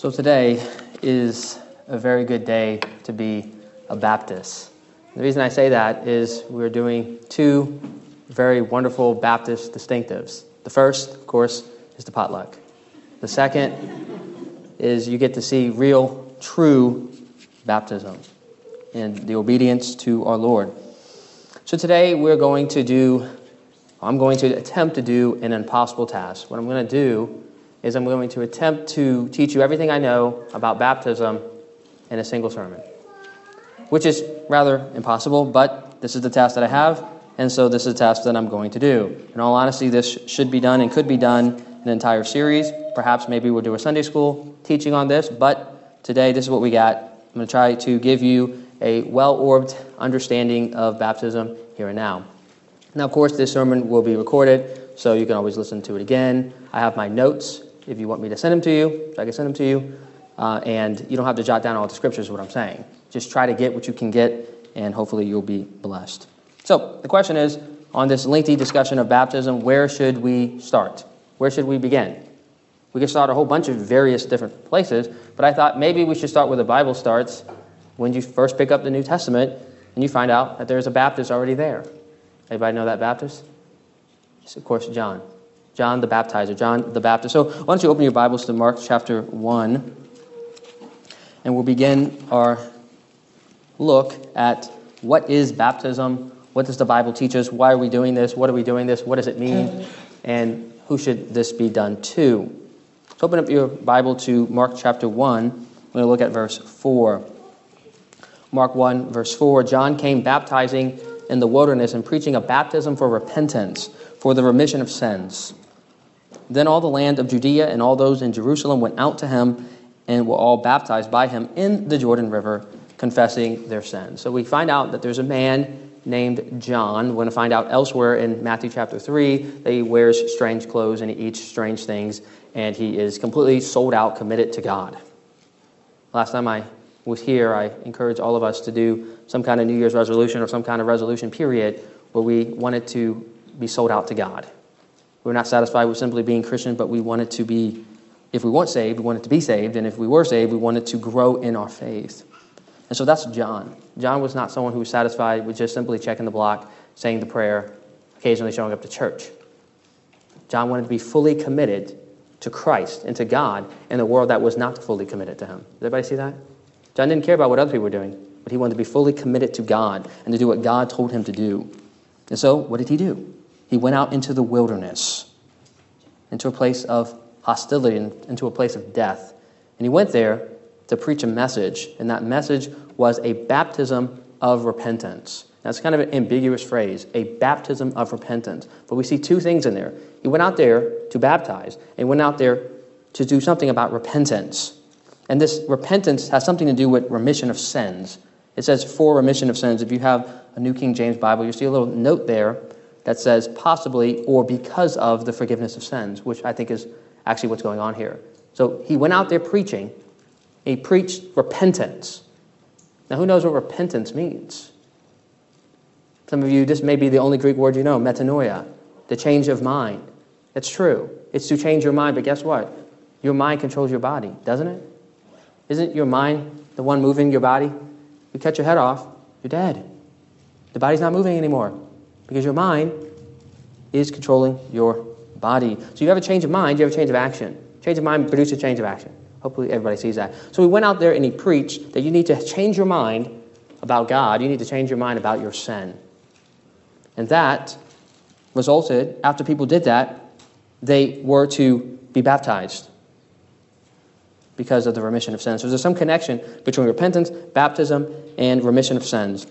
So today is a very good day to be a Baptist. The reason I say that is we're doing two very wonderful Baptist distinctives. The first, of course, is the potluck. The second is you get to see real, true baptism and the obedience to our Lord. So today I'm going to attempt to do an impossible task. What I'm going to do is I'm going to attempt to teach you everything I know about baptism in a single sermon, which is rather impossible, but this is the task that I have, and so this is the task that I'm going to do. In all honesty, this should be done and could be done in an entire series. Perhaps maybe we'll do a Sunday school teaching on this, but today this is what we got. I'm going to try to give you a well-orbed understanding of baptism here and now. Now, of course, this sermon will be recorded, so you can always listen to it again. I have my notes if you want me to send them to you, so I can send them to you. And you don't have to jot down all the scriptures, what I'm saying. Just try to get what you can get, and hopefully you'll be blessed. So the question is, on this lengthy discussion of baptism, where should we start? Where should we begin? We could start a whole bunch of various different places, but I thought maybe we should start where the Bible starts when you first pick up the New Testament and you find out that there's a Baptist already there. Anybody know that Baptist? It's, of course, John. John the Baptizer, John the Baptist. So why don't you open your Bibles to Mark chapter 1. And we'll begin our look at what is baptism, what does the Bible teach us, why are we doing this, what are we doing this, what does it mean, and who should this be done to? So open up your Bible to Mark chapter 1. We're going to look at verse 4. Mark 1, verse 4, John came baptizing in the wilderness and preaching a baptism for repentance, for the remission of sins. Then all the land of Judea and all those in Jerusalem went out to him, and were all baptized by him in the Jordan River, confessing their sins. So we find out that there's a man named John. We're going to find out elsewhere in Matthew chapter 3 that he wears strange clothes and he eats strange things, and he is completely sold out, committed to God. Last time I was here, I encouraged all of us to do some kind of New Year's resolution or some kind of resolution period where we wanted to be sold out to God. We're not satisfied with simply being Christian, but we wanted to be. If we weren't saved, we wanted to be saved. And if we were saved, we wanted to grow in our faith. And so that's John. John was not someone who was satisfied with just simply checking the block, saying the prayer, occasionally showing up to church. John wanted to be fully committed to Christ and to God in a world that was not fully committed to him. Did everybody see that? John didn't care about what other people were doing, but he wanted to be fully committed to God and to do what God told him to do. And so what did he do? He went out into the wilderness, into a place of hostility, into a place of death. And he went there to preach a message, and that message was a baptism of repentance. Now, it's kind of an ambiguous phrase, a baptism of repentance. But we see two things in there. He went out there to baptize, and he went out there to do something about repentance. And this repentance has something to do with remission of sins. It says, for remission of sins. If you have a New King James Bible, you'll see a little note there that says, possibly or because of the forgiveness of sins, which I think is actually what's going on here. So he went out there preaching. He preached repentance. Now, who knows what repentance means? Some of you, this may be the only Greek word you know, metanoia, the change of mind. It's true. It's to change your mind, but guess what? Your mind controls your body, doesn't it? Isn't your mind the one moving your body? You cut your head off, you're dead. The body's not moving anymore because your mind is controlling your body. So you have a change of mind, you have a change of action. Change of mind produces a change of action. Hopefully everybody sees that. So he went out there and he preached that you need to change your mind about God. You need to change your mind about your sin. And that resulted, after people did that, they were to be baptized because of the remission of sins. So there's some connection between repentance, baptism, and remission of sins.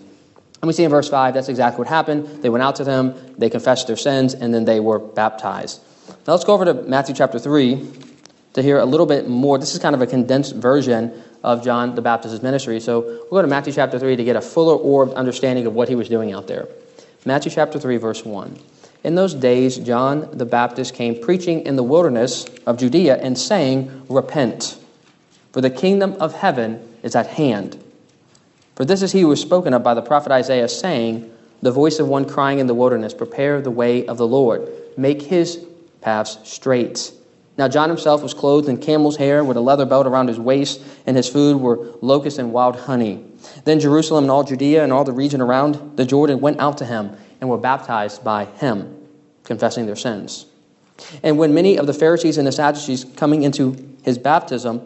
And we see in verse 5, that's exactly what happened. They went out to them, they confessed their sins, and then they were baptized. Now let's go over to Matthew chapter 3 to hear a little bit more. This is kind of a condensed version of John the Baptist's ministry. So we'll go to Matthew chapter 3 to get a fuller orbed understanding of what he was doing out there. Matthew chapter 3, verse 1. In those days, John the Baptist came preaching in the wilderness of Judea and saying, repent, for the kingdom of heaven is at hand. For this is he who was spoken of by the prophet Isaiah, saying, the voice of one crying in the wilderness, prepare the way of the Lord, make his paths straight. Now John himself was clothed in camel's hair with a leather belt around his waist, and his food were locusts and wild honey. Then Jerusalem and all Judea and all the region around the Jordan went out to him and were baptized by him, confessing their sins. And when many of the Pharisees and the Sadducees coming to his baptism,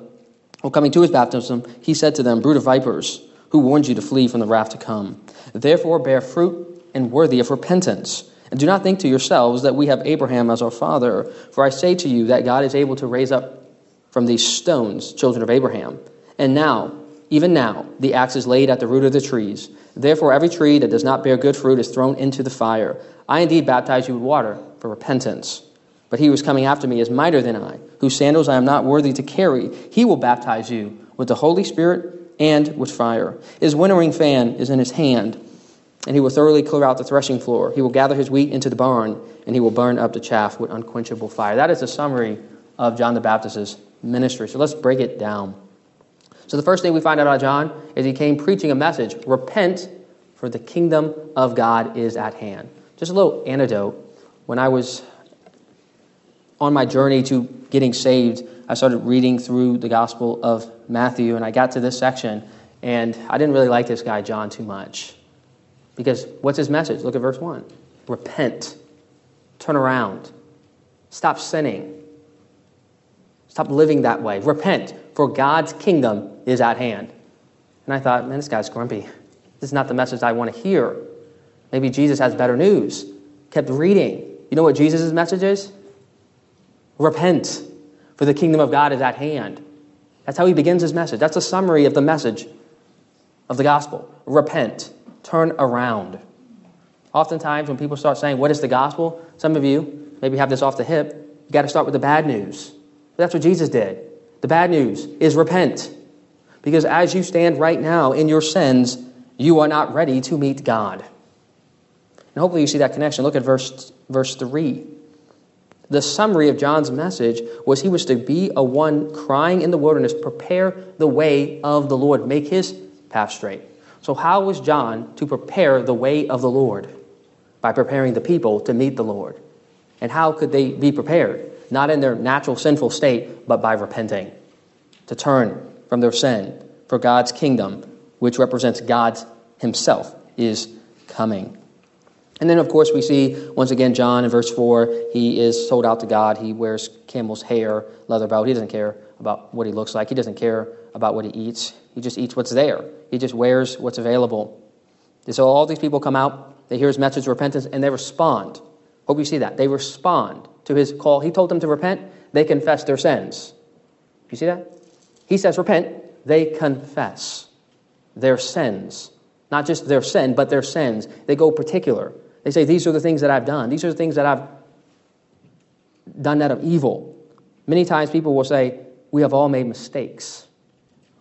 he said to them, "Brood of vipers, who warned you to flee from the wrath to come? Therefore bear fruit and worthy of repentance. And do not think to yourselves that we have Abraham as our father. For I say to you that God is able to raise up from these stones children of Abraham. And now, even now, the axe is laid at the root of the trees. Therefore every tree that does not bear good fruit is thrown into the fire. I indeed baptize you with water for repentance. But he who is coming after me is mightier than I, whose sandals I am not worthy to carry. He will baptize you with the Holy Spirit and with fire. His winnowing fan is in his hand, and he will thoroughly clear out the threshing floor. He will gather his wheat into the barn, and he will burn up the chaff with unquenchable fire." That is a summary of John the Baptist's ministry. So let's break it down. So the first thing we find out about John is he came preaching a message: repent, for the kingdom of God is at hand. Just a little anecdote. When I was on my journey to getting saved, I started reading through the Gospel of Matthew, and I got to this section, and I didn't really like this guy John too much. Because what's his message? Look at verse 1. Repent. Turn around. Stop sinning. Stop living that way. Repent, for God's kingdom is at hand. And I thought, man, this guy's grumpy. This is not the message I want to hear. Maybe Jesus has better news. Kept reading. You know what Jesus' message is? Repent, for the kingdom of God is at hand. That's how he begins his message. That's a summary of the message of the gospel. Repent. Turn around. Oftentimes when people start saying, what is the gospel? Some of you maybe have this off the hip. You got to start with the bad news. But that's what Jesus did. The bad news is repent. Because as you stand right now in your sins, you are not ready to meet God. And hopefully you see that connection. Look at verse 3. The summary of John's message was he was to be a one crying in the wilderness, prepare the way of the Lord, make his path straight. So how was John to prepare the way of the Lord? By preparing the people to meet the Lord. And how could they be prepared? Not in their natural sinful state, but by repenting, to turn from their sin, for God's kingdom, which represents God himself, is coming. And then, of course, we see, once again, John in verse 4, he is sold out to God. He wears camel's hair, leather belt. He doesn't care about what he looks like. He doesn't care about what he eats. He just eats what's there. He just wears what's available. And so all these people come out, they hear his message of repentance, and they respond. Hope you see that. They respond to his call. He told them to repent. They confess their sins. You see that? He says repent. They confess their sins. Not just their sin, but their sins. They go particular. They say, these are the things that I've done. These are the things that I've done out of evil. Many times people will say, we have all made mistakes.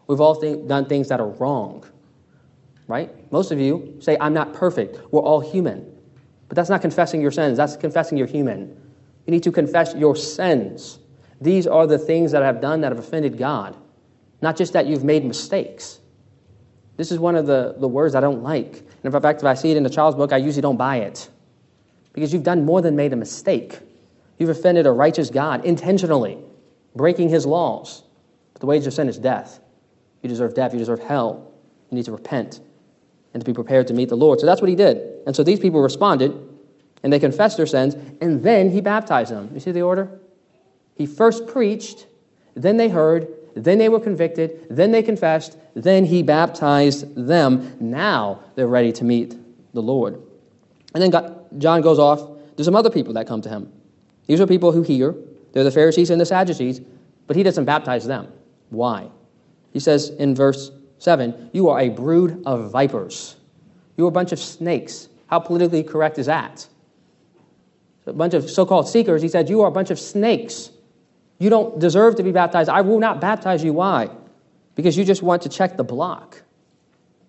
We've all done things that are wrong, right? Most of you say, I'm not perfect. We're all human. But that's not confessing your sins. That's confessing you're human. You need to confess your sins. These are the things that I've done that have offended God. Not just that you've made mistakes. This is one of the words I don't like. And in fact, if I see it in the child's book, I usually don't buy it. Because you've done more than made a mistake. You've offended a righteous God intentionally, breaking his laws. But the wage of sin is death. You deserve death. You deserve hell. You need to repent and to be prepared to meet the Lord. So that's what he did. And so these people responded, and they confessed their sins, and then he baptized them. You see the order? He first preached, then they heard, then they were convicted, then they confessed, then he baptized them. Now they're ready to meet the Lord. And then John goes off. There's some other people that come to him. These are people who hear. They're the Pharisees and the Sadducees, but he doesn't baptize them. Why? He says in verse 7, you are a brood of vipers. You are a bunch of snakes. How politically correct is that? A bunch of so-called seekers. He said, you are a bunch of snakes. You don't deserve to be baptized. I will not baptize you. Why? Because you just want to check the block.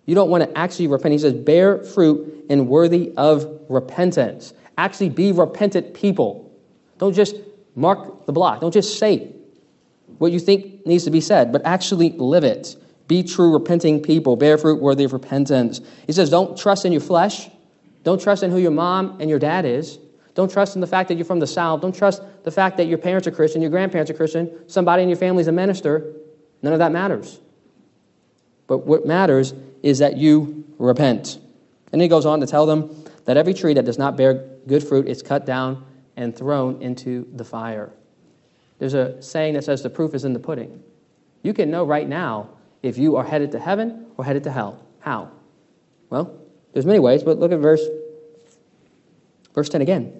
You don't want to actually repent. He says, bear fruit and worthy of repentance. Actually be repentant people. Don't just mark the block. Don't just say what you think needs to be said, but actually live it. Be true repenting people. Bear fruit worthy of repentance. He says, don't trust in your flesh. Don't trust in who your mom and your dad is. Don't trust in the fact that you're from the South. Don't trust the fact that your parents are Christian, your grandparents are Christian, somebody in your family is a minister, none of that matters. But what matters is that you repent. And he goes on to tell them that every tree that does not bear good fruit is cut down and thrown into the fire. There's a saying that says the proof is in the pudding. You can know right now if you are headed to heaven or headed to hell. How? Well, there's many ways, but look at verse 10 again.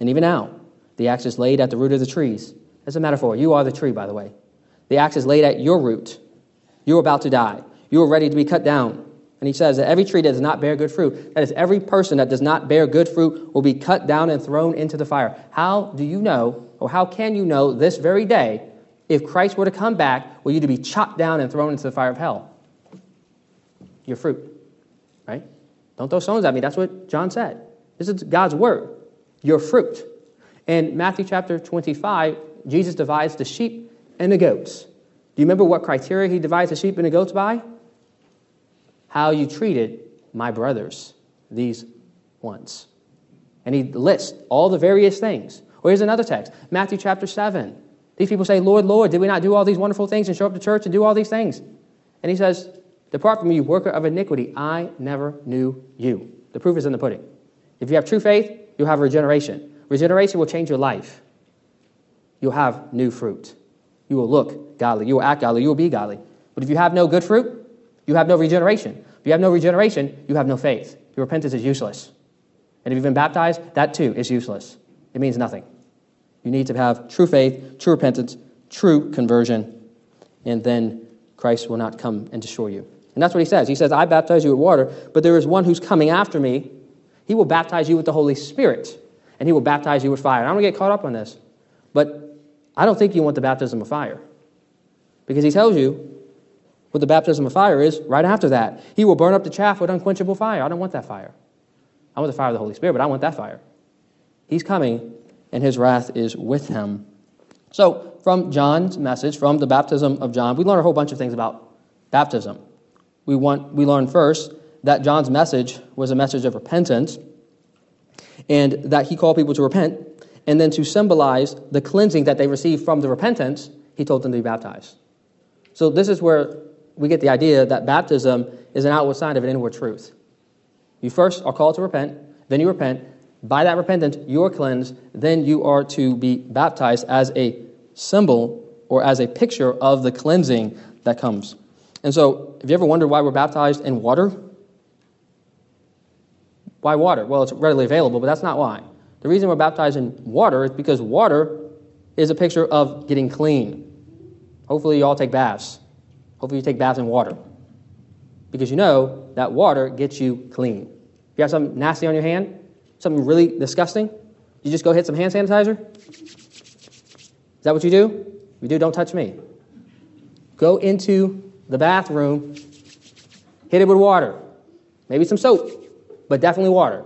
And even now, the axe is laid at the root of the trees. That's a metaphor. You are the tree, by the way. The axe is laid at your root. You're about to die. You are ready to be cut down. And he says that every tree that does not bear good fruit, that is, every person that does not bear good fruit will be cut down and thrown into the fire. How do you know, or how can you know this very day, if Christ were to come back, were you to be chopped down and thrown into the fire of hell? Your fruit, right? Don't throw stones at me. That's what John said. This is God's word, your fruit. In Matthew chapter 25, Jesus divides the sheep and the goats. Do you remember what criteria he divides the sheep and the goats by? How you treated my brothers, these ones. And he lists all the various things. Or here's another text, Matthew chapter 7. These people say, Lord, Lord, did we not do all these wonderful things and show up to church and do all these things? And he says, depart from me, you worker of iniquity. I never knew you. The proof is in the pudding. If you have true faith, you'll have regeneration. Regeneration will change your life. You'll have new fruit. You will look godly. You will act godly. You will be godly. But if you have no good fruit, you have no regeneration. If you have no regeneration, you have no faith. Your repentance is useless. And if you've been baptized, that too is useless. It means nothing. You need to have true faith, true repentance, true conversion, and then Christ will not come and destroy you. And that's what he says. He says, I baptize you with water, but there is one who's coming after me. He will baptize you with the Holy Spirit, and he will baptize you with fire. And I'm going to get caught up on this, but I don't think you want the baptism of fire, because he tells you what the baptism of fire is right after that. He will burn up the chaff with unquenchable fire. I don't want that fire. I want the fire of the Holy Spirit, but I want that fire. He's coming, and his wrath is with him. So from John's message, from the baptism of John, we learn a whole bunch of things about baptism. We learn first that John's message was a message of repentance, and that he called people to repent, and then to symbolize the cleansing that they received from the repentance, he told them to be baptized. So this is where we get the idea that baptism is an outward sign of an inward truth. You first are called to repent, then you repent. By that repentance, you are cleansed, then you are to be baptized as a symbol or as a picture of the cleansing that comes. And so, have you ever wondered why we're baptized in water? Why water? Well, it's readily available, but that's not why. The reason we're baptized in water is because water is a picture of getting clean. Hopefully you all take baths. Hopefully you take baths in water, because you know that water gets you clean. If you have something nasty on your hand, something really disgusting, you just go hit some hand sanitizer? Is that what you do? If you do, don't touch me. Go into the bathroom, hit it with water, maybe some soap, but definitely water,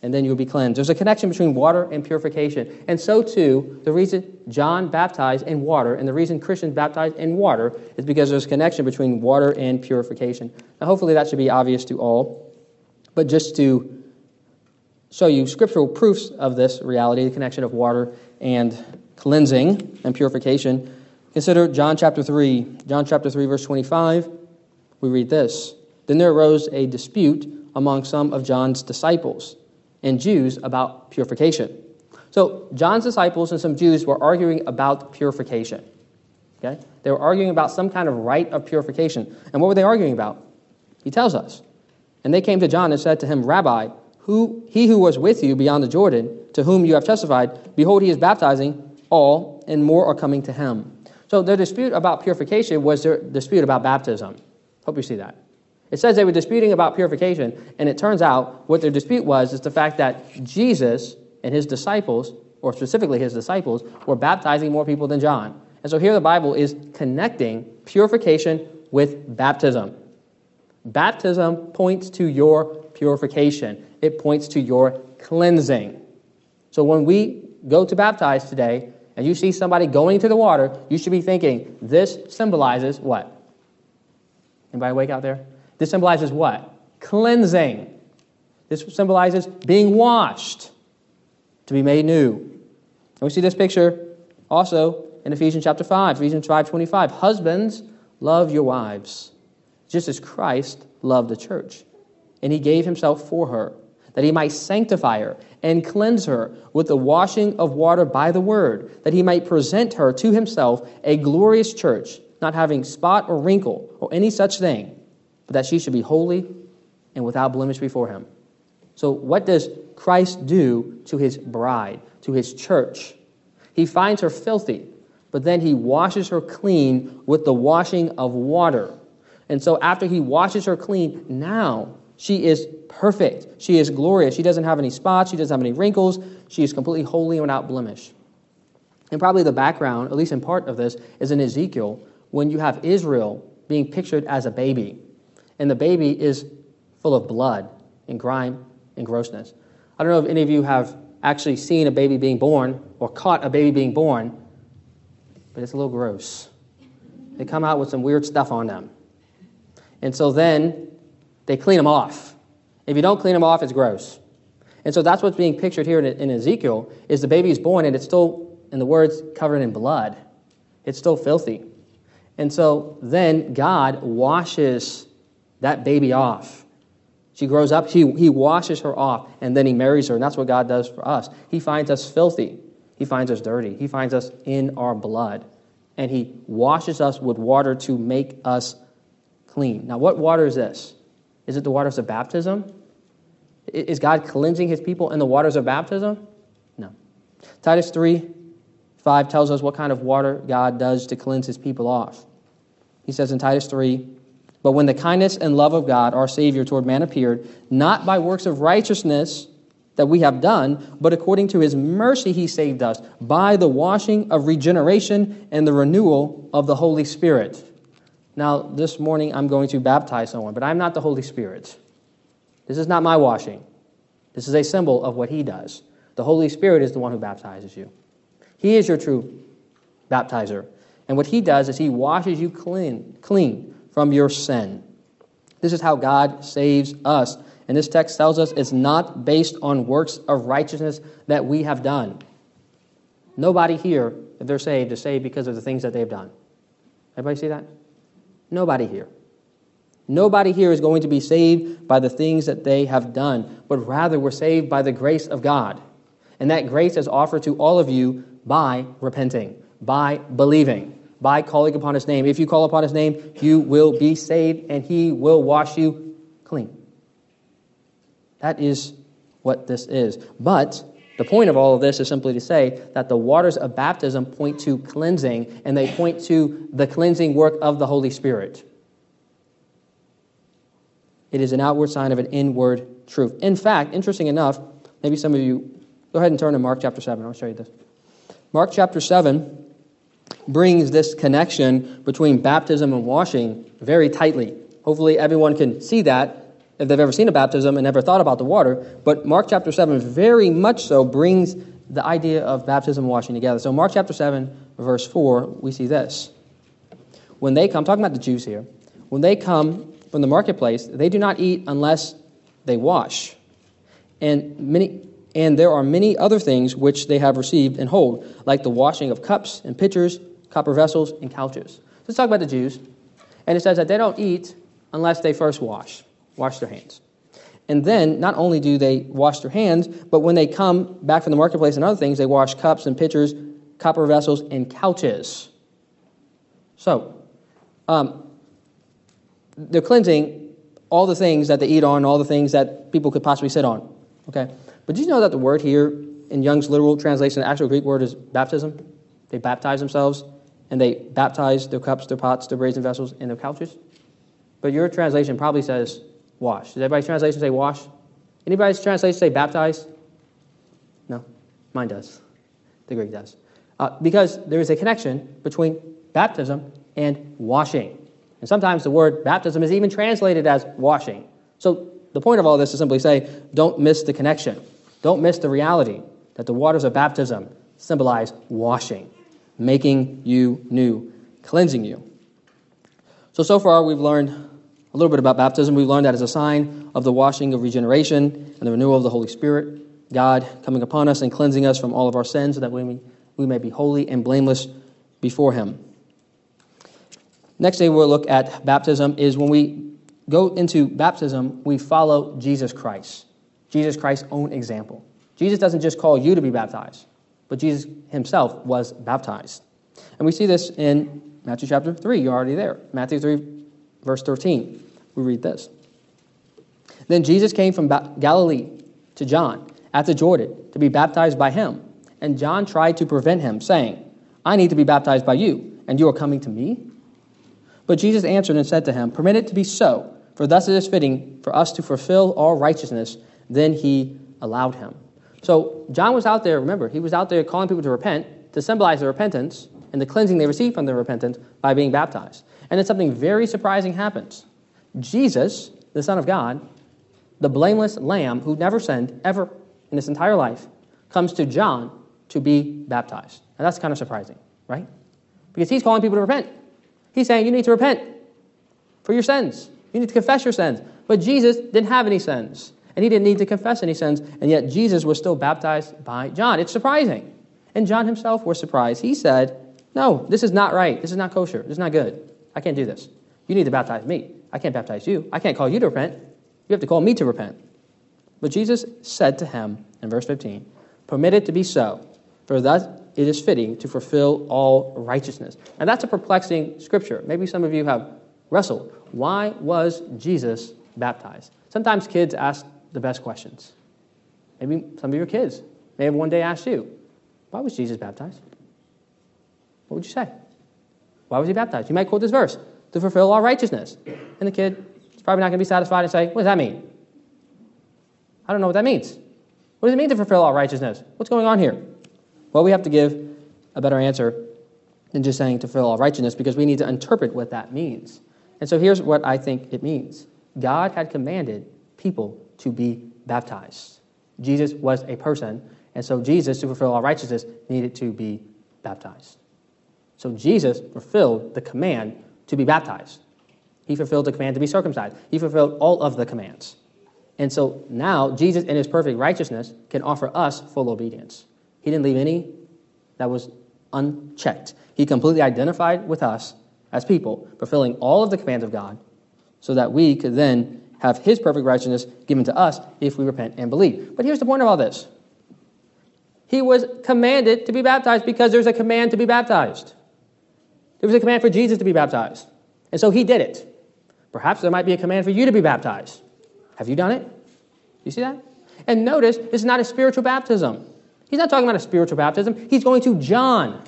and then you'll be cleansed. There's a connection between water and purification, and so too, the reason John baptized in water and the reason Christians baptized in water is because there's a connection between water and purification. Now, hopefully that should be obvious to all, but just to show you scriptural proofs of this reality, the connection of water and cleansing and purification. Consider John chapter 3. John chapter 3, verse 25, we read this. Then there arose a dispute among some of John's disciples and Jews about purification. So John's disciples and some Jews were arguing about purification. Okay? They were arguing about some kind of rite of purification. And what were they arguing about? He tells us. And they came to John and said to him, Rabbi, he who was with you beyond the Jordan, to whom you have testified, behold, he is baptizing all, and more are coming to him. So their dispute about purification was their dispute about baptism. Hope you see that. It says they were disputing about purification, and it turns out what their dispute was is the fact that Jesus and his disciples, or specifically his disciples, were baptizing more people than John. And so here the Bible is connecting purification with baptism. Baptism points to your purification. It points to your cleansing. So when we go to baptize today and you see somebody going into the water, you should be thinking, this symbolizes what? Anybody awake out there? This symbolizes what? Cleansing. This symbolizes being washed, to be made new. And we see this picture also in Ephesians chapter 5, Ephesians 5:25. Husbands, love your wives, just as Christ loved the church, and he gave himself for her, that he might sanctify her and cleanse her with the washing of water by the word, that he might present her to himself a glorious church, not having spot or wrinkle or any such thing, but that she should be holy and without blemish before him. So what does Christ do to his bride, to his church? He finds her filthy, but then he washes her clean with the washing of water. And so after he washes her clean, now she is perfect. She is glorious. She doesn't have any spots. She doesn't have any wrinkles. She is completely holy and without blemish. And probably the background, at least in part of this, is in Ezekiel, when you have Israel being pictured as a baby. And the baby is full of blood and grime and grossness. I don't know if any of you have actually seen a baby being born or caught a baby being born, but it's a little gross. They come out with some weird stuff on them. And so then they clean them off. If you don't clean them off, it's gross. And so that's what's being pictured here in Ezekiel, is the baby is born and it's still, in the words, covered in blood. It's still filthy. And so then God washes that baby off. She grows up, he washes her off, and then he marries her. And that's what God does for us. He finds us filthy. He finds us dirty. He finds us in our blood. And he washes us with water to make us clean. Now, what water is this? Is it the waters of baptism? Is God cleansing his people in the waters of baptism? No. Titus 3:5 tells us what kind of water God does to cleanse his people off. He says in Titus 3, "But when the kindness and love of God, our Savior, toward man appeared, not by works of righteousness that we have done, but according to his mercy he saved us, by the washing of regeneration and the renewal of the Holy Spirit." Now, this morning I'm going to baptize someone, but I'm not the Holy Spirit. This is not my washing. This is a symbol of what he does. The Holy Spirit is the one who baptizes you. He is your true baptizer. And what he does is he washes you clean from your sin. This is how God saves us. And this text tells us it's not based on works of righteousness that we have done. Nobody here, if they're saved, is saved because of the things that they've done. Everybody see that? Nobody here. Nobody here is going to be saved by the things that they have done, but rather we're saved by the grace of God. And that grace is offered to all of you by repenting, by believing, by calling upon his name. If you call upon his name, you will be saved, and he will wash you clean. That is what this is. But the point of all of this is simply to say that the waters of baptism point to cleansing, and they point to the cleansing work of the Holy Spirit. It is an outward sign of an inward truth. In fact, interesting enough, maybe some of you, go ahead and turn to Mark chapter 7. I'll show you this. Mark chapter 7 brings this connection between baptism and washing very tightly. Hopefully everyone can see that if they've ever seen a baptism and never thought about the water. But Mark chapter 7 very much so brings the idea of baptism and washing together. So Mark chapter 7, verse 4, we see this. When they come, talking about the Jews here, when they come from the marketplace, they do not eat unless they wash. And there are many other things which they have received and hold, like the washing of cups and pitchers, copper vessels, and couches. Let's talk about the Jews. And it says that they don't eat unless they first wash their hands. And then, not only do they wash their hands, but when they come back from the marketplace and other things, they wash cups and pitchers, copper vessels, and couches. So, they're cleansing all the things that they eat on, all the things that people could possibly sit on. Okay? But did you know that the word here, in Young's literal translation, the actual Greek word is baptism? They baptize themselves, and they baptize their cups, their pots, their brazen vessels, and their couches. But your translation probably says wash. Does everybody's translation say wash? Anybody's translation say baptize? No? Mine does. The Greek does. Because there is a connection between baptism and washing. And sometimes the word baptism is even translated as washing. So the point of all this is simply say, don't miss the connection. Don't miss the reality that the waters of baptism symbolize washing, making you new, cleansing you. So far we've learned a little bit about baptism. We've learned that as a sign of the washing of regeneration and the renewal of the Holy Spirit, God coming upon us and cleansing us from all of our sins so that we we may be holy and blameless before him. Next thing we'll look at baptism is when we go into baptism, we follow Jesus Christ's own example. Jesus doesn't just call you to be baptized, but Jesus himself was baptized. And we see this in Matthew chapter 3. You're already there. Matthew 3, verse 13. We read this. Then Jesus came from Galilee to John at the Jordan to be baptized by him. And John tried to prevent him, saying, I need to be baptized by you, and you are coming to me? But Jesus answered and said to him, Permit it to be so, for thus it is fitting for us to fulfill all righteousness. Then he allowed him. So John was out there, remember, he was out there calling people to repent, to symbolize their repentance and the cleansing they received from their repentance by being baptized. And then something very surprising happens. Jesus, the Son of God, the blameless lamb who never sinned ever in his entire life, comes to John to be baptized. Now that's kind of surprising, right? Because he's calling people to repent. He's saying you need to repent for your sins. You need to confess your sins. But Jesus didn't have any sins, and he didn't need to confess any sins, and yet Jesus was still baptized by John. It's surprising. And John himself was surprised. He said, no, this is not right. This is not kosher. This is not good. I can't do this. You need to baptize me. I can't baptize you. I can't call you to repent. You have to call me to repent. But Jesus said to him in verse 15, Permit it to be so, for thus it is fitting to fulfill all righteousness. And that's a perplexing scripture. Maybe some of you have wrestled. Why was Jesus baptized? Sometimes kids ask the best questions. Maybe some of your kids may have one day asked you, why was Jesus baptized? What would you say? Why was he baptized? You might quote this verse, to fulfill all righteousness. And the kid is probably not going to be satisfied and say, what does that mean? I don't know what that means. What does it mean to fulfill all righteousness? What's going on here? Well, we have to give a better answer than just saying to fulfill all righteousness, because we need to interpret what that means. And so here's what I think it means. God had commanded people to be baptized. Jesus was a person, and so Jesus, to fulfill all righteousness, needed to be baptized. So Jesus fulfilled the command to be baptized. He fulfilled the command to be circumcised. He fulfilled all of the commands. And so now Jesus, in his perfect righteousness, can offer us full obedience. He didn't leave any that was unchecked. He completely identified with us as people, fulfilling all of the commands of God, so that we could then have his perfect righteousness given to us if we repent and believe. But here's the point of all this. He was commanded to be baptized because there's a command to be baptized. There was a command for Jesus to be baptized. And so he did it. Perhaps there might be a command for you to be baptized. Have you done it? You see that? And notice, this is not a spiritual baptism. He's not talking about a spiritual baptism. He's going to John,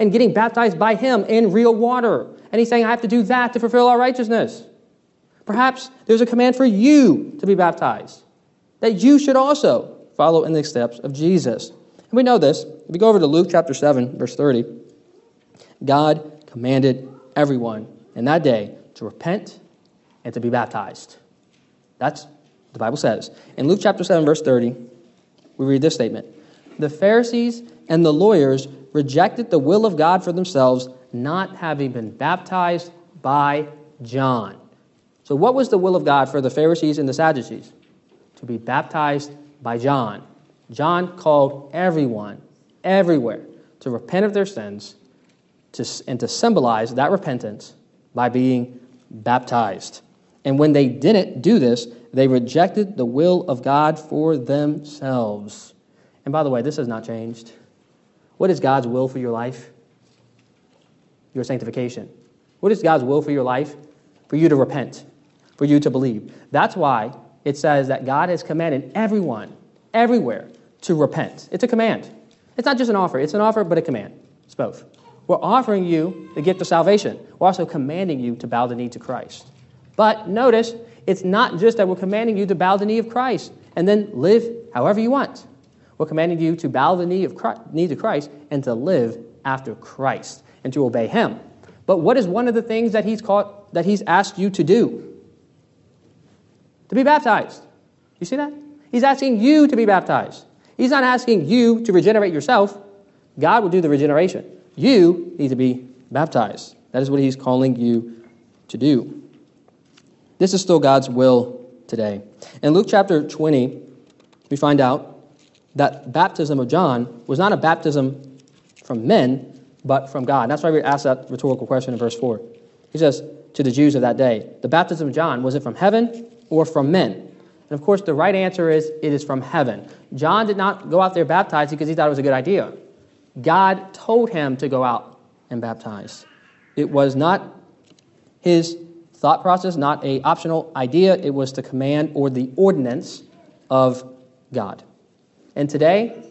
and getting baptized by him in real water. And he's saying, I have to do that to fulfill all righteousness. Perhaps there's a command for you to be baptized, that you should also follow in the steps of Jesus. And we know this. If we go over to Luke chapter 7, verse 30, God commanded everyone in that day to repent and to be baptized. That's what the Bible says. In Luke chapter 7, verse 30, we read this statement. The Pharisees and the lawyers rejected the will of God for themselves, not having been baptized by John. So what was the will of God for the Pharisees and the Sadducees? To be baptized by John. John called everyone, everywhere, to repent of their sins and to symbolize that repentance by being baptized. And when they didn't do this, they rejected the will of God for themselves. And by the way, this has not changed. What is God's will for your life? Your sanctification. What is God's will for your life? For you to repent, for you to believe. That's why it says that God has commanded everyone, everywhere, to repent. It's a command. It's not just an offer. It's an offer, but a command. It's both. We're offering you the gift of salvation. We're also commanding you to bow the knee to Christ. But notice, it's not just that we're commanding you to bow the knee of Christ and then live however you want. We're commanding you to bow the knee to Christ and to live after Christ and to obey him. But what is one of the things that he's asked you to do? To be baptized. You see that? He's asking you to be baptized. He's not asking you to regenerate yourself. God will do the regeneration. You need to be baptized. That is what he's calling you to do. This is still God's will today. In Luke chapter 20, we find out that baptism of John was not a baptism from men, but from God. And that's why we asked that rhetorical question in verse 4. He says to the Jews of that day, the baptism of John, was it from heaven or from men? And of course, the right answer is, it is from heaven. John did not go out there baptizing because he thought it was a good idea. God told him to go out and baptize. It was not his thought process, not an optional idea. It was the command or the ordinance of God. And today,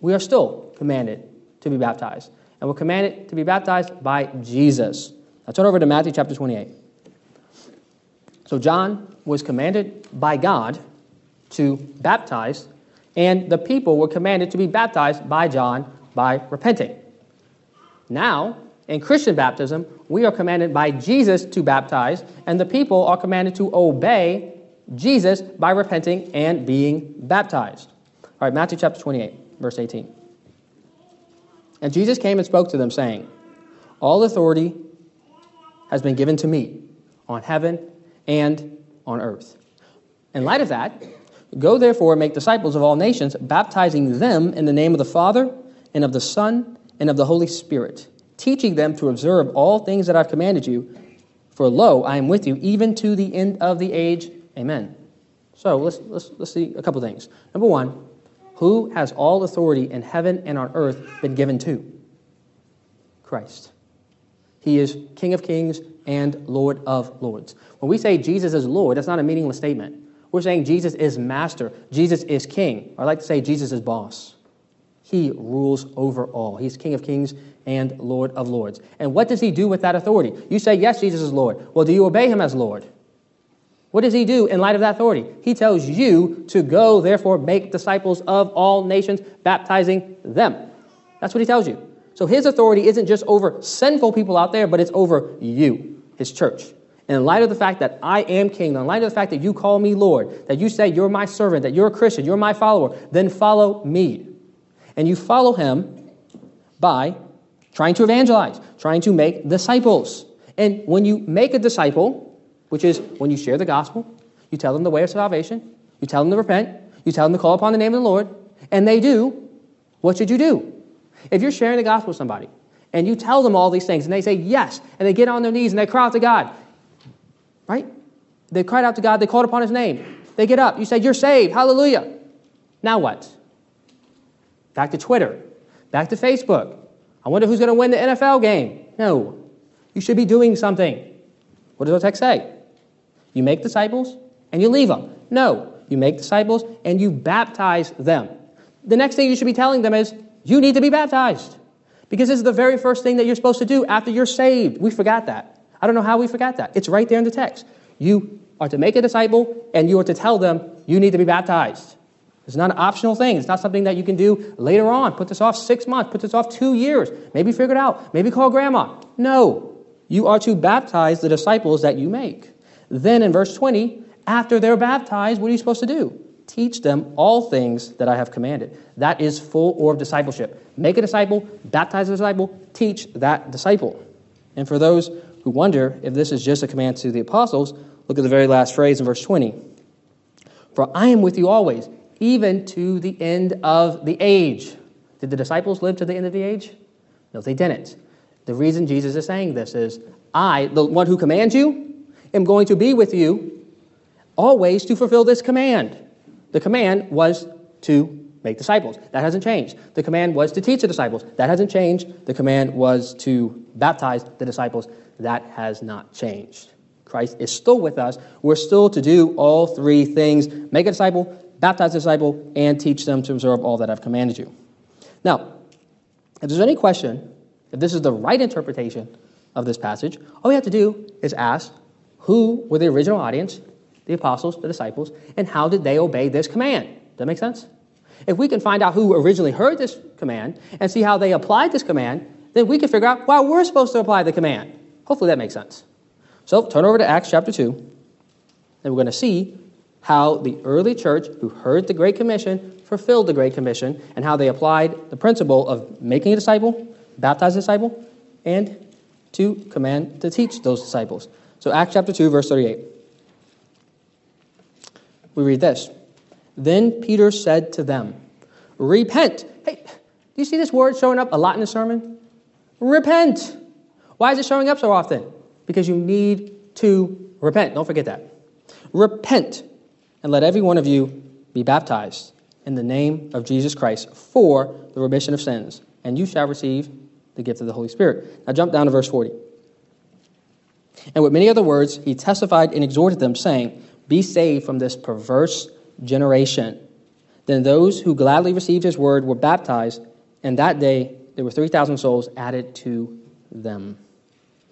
we are still commanded to be baptized. And we're commanded to be baptized by Jesus. Now turn over to Matthew chapter 28. So John was commanded by God to baptize, and the people were commanded to be baptized by John by repenting. Now, in Christian baptism, we are commanded by Jesus to baptize, and the people are commanded to obey Jesus by repenting and being baptized. All right, Matthew chapter 28, verse 18. And Jesus came and spoke to them, saying, all authority has been given to me on heaven and on earth. In light of that, go therefore and make disciples of all nations, baptizing them in the name of the Father and of the Son and of the Holy Spirit, teaching them to observe all things that I've commanded you. For lo, I am with you even to the end of the age. Amen. So let's see a couple things. Number one, who has all authority in heaven and on earth been given to? Christ. He is King of Kings and Lord of Lords. When we say Jesus is Lord, that's not a meaningless statement. We're saying Jesus is Master. Jesus is King. I like to say Jesus is boss. He rules over all. He's King of Kings and Lord of Lords. And what does he do with that authority? You say, yes, Jesus is Lord. Well, do you obey him as Lord? What does he do in light of that authority? He tells you to go, therefore, make disciples of all nations, baptizing them. That's what he tells you. So his authority isn't just over sinful people out there, but it's over you, his church. And in light of the fact that I am king, in light of the fact that you call me Lord, that you say you're my servant, that you're a Christian, you're my follower, then follow me. And you follow him by trying to evangelize, trying to make disciples. And when you make a disciple, which is when you share the gospel, you tell them the way of salvation, you tell them to repent, you tell them to call upon the name of the Lord, and they do, what should you do? If you're sharing the gospel with somebody and you tell them all these things and they say yes and they get on their knees and they cry out to God, right? They cried out to God. They called upon his name. They get up. You say, you're saved. Hallelujah. Now what? Back to Twitter. Back to Facebook. I wonder who's going to win the NFL game. No. You should be doing something. What does the text say? You make disciples and you leave them. No. You make disciples and you baptize them. The next thing you should be telling them is, you need to be baptized because this is the very first thing that you're supposed to do after you're saved. We forgot that. I don't know how we forgot that. It's right there in the text. You are to make a disciple and you are to tell them you need to be baptized. It's not an optional thing. It's not something that you can do later on. Put this off 6 months. Put this off 2 years. Maybe figure it out. Maybe call grandma. No, you are to baptize the disciples that you make. Then in verse 20, after they're baptized, what are you supposed to do? Teach them all things that I have commanded. That is full orb discipleship. Make a disciple, baptize a disciple, teach that disciple. And for those who wonder if this is just a command to the apostles, look at the very last phrase in verse 20. For I am with you always, even to the end of the age. Did the disciples live to the end of the age? No, they didn't. The reason Jesus is saying this is, I, the one who commands you, am going to be with you always to fulfill this command. The command was to make disciples. That hasn't changed. The command was to teach the disciples. That hasn't changed. The command was to baptize the disciples. That has not changed. Christ is still with us. We're still to do all three things. Make a disciple, baptize a disciple, and teach them to observe all that I've commanded you. Now, if there's any question, if this is the right interpretation of this passage, all we have to do is ask, who were the original audience? The apostles, the disciples, and how did they obey this command? Does that make sense? If we can find out who originally heard this command and see how they applied this command, then we can figure out why we're supposed to apply the command. Hopefully that makes sense. So turn over to Acts chapter 2, and we're going to see how the early church who heard the Great Commission fulfilled the Great Commission and how they applied the principle of making a disciple, baptizing a disciple, and to command to teach those disciples. So Acts chapter 2, verse 38. We read this. Then Peter said to them, Repent. Hey, do you see this word showing up a lot in the sermon? Repent. Why is it showing up so often? Because you need to repent. Don't forget that. Repent, and let every one of you be baptized in the name of Jesus Christ for the remission of sins, and you shall receive the gift of the Holy Spirit. Now jump down to verse 40. And with many other words, he testified and exhorted them, saying, be saved from this perverse generation. Then those who gladly received his word were baptized, and that day there were 3,000 souls added to them.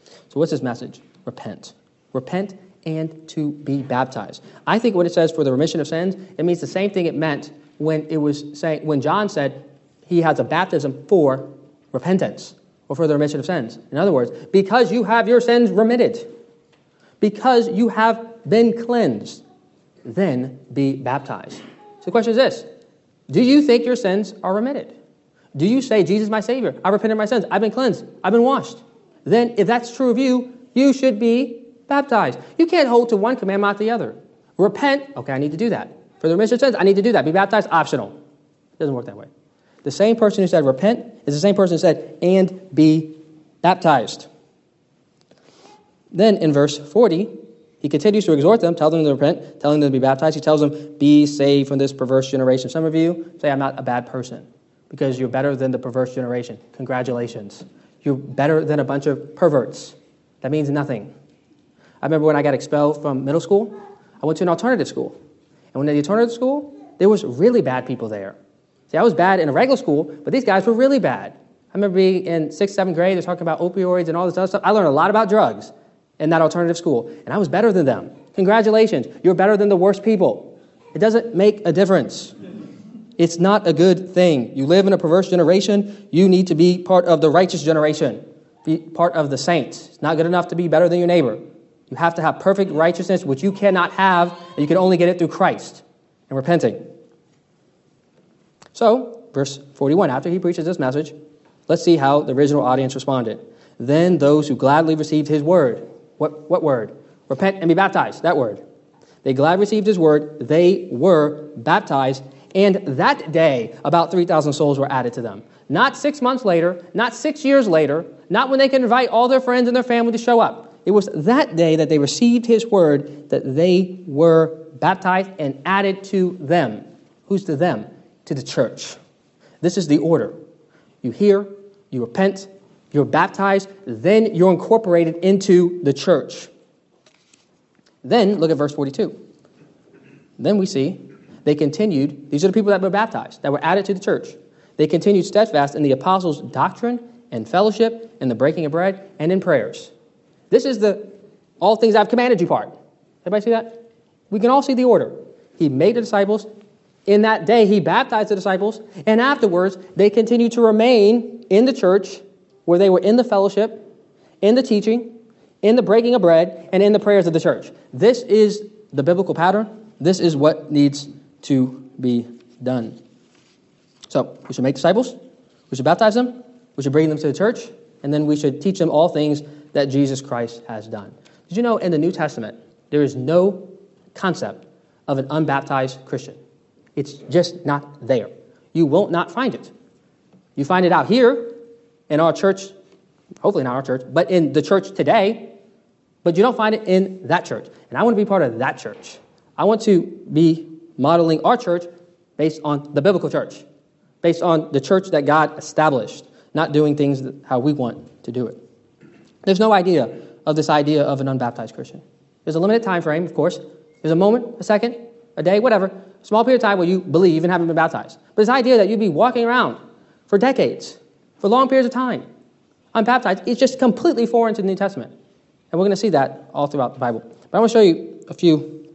So what's his message? Repent. Repent and to be baptized. I think what it says for the remission of sins, it means the same thing it meant when it was saying, when John said he has a baptism for repentance or for the remission of sins. In other words, because you have your sins remitted, because you have been cleansed, then be baptized. So the question is this: do you think your sins are remitted? Do you say, Jesus, my Savior, I repented of my sins, I've been cleansed, I've been washed? Then if that's true of you, you should be baptized. You can't hold to one commandment, not the other. Repent, okay, I need to do that. For the remission of sins, I need to do that. Be baptized, optional. It doesn't work that way. The same person who said repent is the same person who said, and be baptized. Then in verse 40, he continues to exhort them, tell them to repent, telling them to be baptized. He tells them, be saved from this perverse generation. Some of you say, I'm not a bad person because you're better than the perverse generation. Congratulations. You're better than a bunch of perverts. That means nothing. I remember when I got expelled from middle school, I went to an alternative school. And when the alternative school, there was really bad people there. See, I was bad in a regular school, but these guys were really bad. I remember being in 6th, 7th grade, they're talking about opioids and all this other stuff. I learned a lot about drugs in that alternative school, and I was better than them. Congratulations, you're better than the worst people. It doesn't make a difference. It's not a good thing. You live in a perverse generation. You need to be part of the righteous generation, be part of the saints. It's not good enough to be better than your neighbor. You have to have perfect righteousness, which you cannot have, and you can only get it through Christ and repenting. So, verse 41, after he preaches this message, let's see how the original audience responded. Then those who gladly received his word. What word? Repent and be baptized. That word. They gladly received his word. They were baptized. And that day, about 3,000 souls were added to them. Not 6 months later, not 6 years later, not when they can invite all their friends and their family to show up. It was that day that they received his word that they were baptized and added to them. Who's to them? To the church. This is the order. You hear, you repent, you're baptized, then you're incorporated into the church. Then, look at verse 42. Then we see they continued, these are the people that were baptized, that were added to the church. They continued steadfast in the apostles' doctrine and fellowship and the breaking of bread and in prayers. This is the all things I've commanded you part. Everybody see that? We can all see the order. He made the disciples. In that day, he baptized the disciples, and afterwards, they continued to remain in the church where they were in the fellowship, in the teaching, in the breaking of bread, and in the prayers of the church. This is the biblical pattern. This is what needs to be done. So, we should make disciples, we should baptize them, we should bring them to the church, and then we should teach them all things that Jesus Christ has done. Did you know in the New Testament, there is no concept of an unbaptized Christian? It's just not there. You will not find it. You find it out here in our church, hopefully not our church, but in the church today, but you don't find it in that church. And I want to be part of that church. I want to be modeling our church based on the biblical church, based on the church that God established, not doing things how we want to do it. There's no idea of this idea of an unbaptized Christian. There's a limited time frame, of course. There's a moment, a second, a day, whatever, small period of time where you believe and haven't been baptized. But this idea that you'd be walking around for decades, for long periods of time, unbaptized, it's just completely foreign to the New Testament. And we're going to see that all throughout the Bible. But I want to show you a few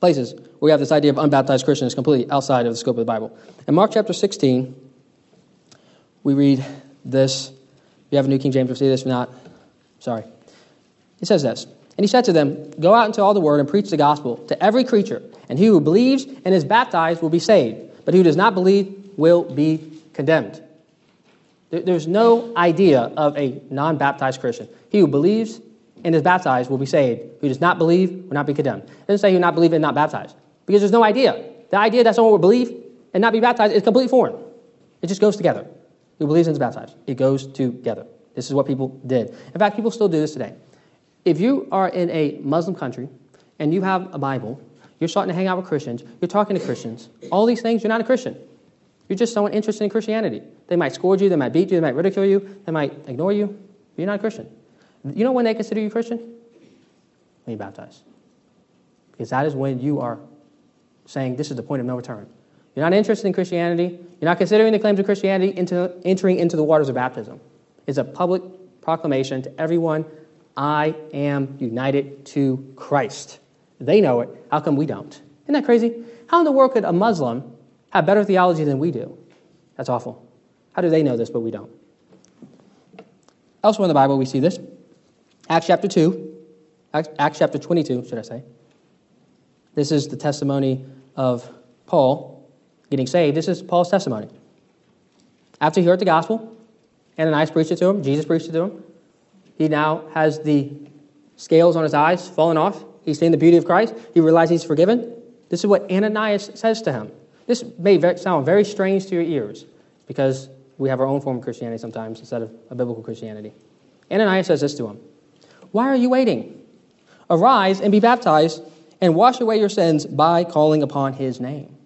places where we have this idea of unbaptized Christians completely outside of the scope of the Bible. In Mark chapter 16, we read this. If you have a New King James, we'll see this. If not, sorry. It says this. And he said to them, go out into all the world and preach the gospel to every creature, and he who believes and is baptized will be saved, but he who does not believe will be condemned. There's no idea of a non-baptized Christian. He who believes and is baptized will be saved. Who does not believe will not be condemned. It doesn't say who not believe and not baptized, because there's no idea. The idea that someone would believe and not be baptized is completely foreign. It just goes together. Who believes and is baptized, it goes together. This is what people did. In fact, people still do this today. If you are in a Muslim country and you have a Bible, you're starting to hang out with Christians, you're talking to Christians, all these things, you're not a Christian. You're just someone interested in Christianity. They might scourge you, they might beat you, they might ridicule you, they might ignore you, but you're not a Christian. You know when they consider you Christian? When you're baptized. Because that is when you are saying this is the point of no return. You're not interested in Christianity. You're not considering the claims of Christianity into entering into the waters of baptism. It's a public proclamation to everyone, I am united to Christ. They know it. How come we don't? Isn't that crazy? How in the world could a Muslim have better theology than we do? That's awful. How do they know this, but we don't? Elsewhere in the Bible, we see this. Acts chapter 22, should I say. This is the testimony of Paul getting saved. This is Paul's testimony. After he heard the gospel, Ananias preached it to him. Jesus preached it to him. He now has the scales on his eyes fallen off. He's seen the beauty of Christ. He realizes he's forgiven. This is what Ananias says to him. This may sound very strange to your ears because we have our own form of Christianity sometimes instead of a biblical Christianity. Ananias says this to him. Why are you waiting? Arise and be baptized and wash away your sins by calling upon his name.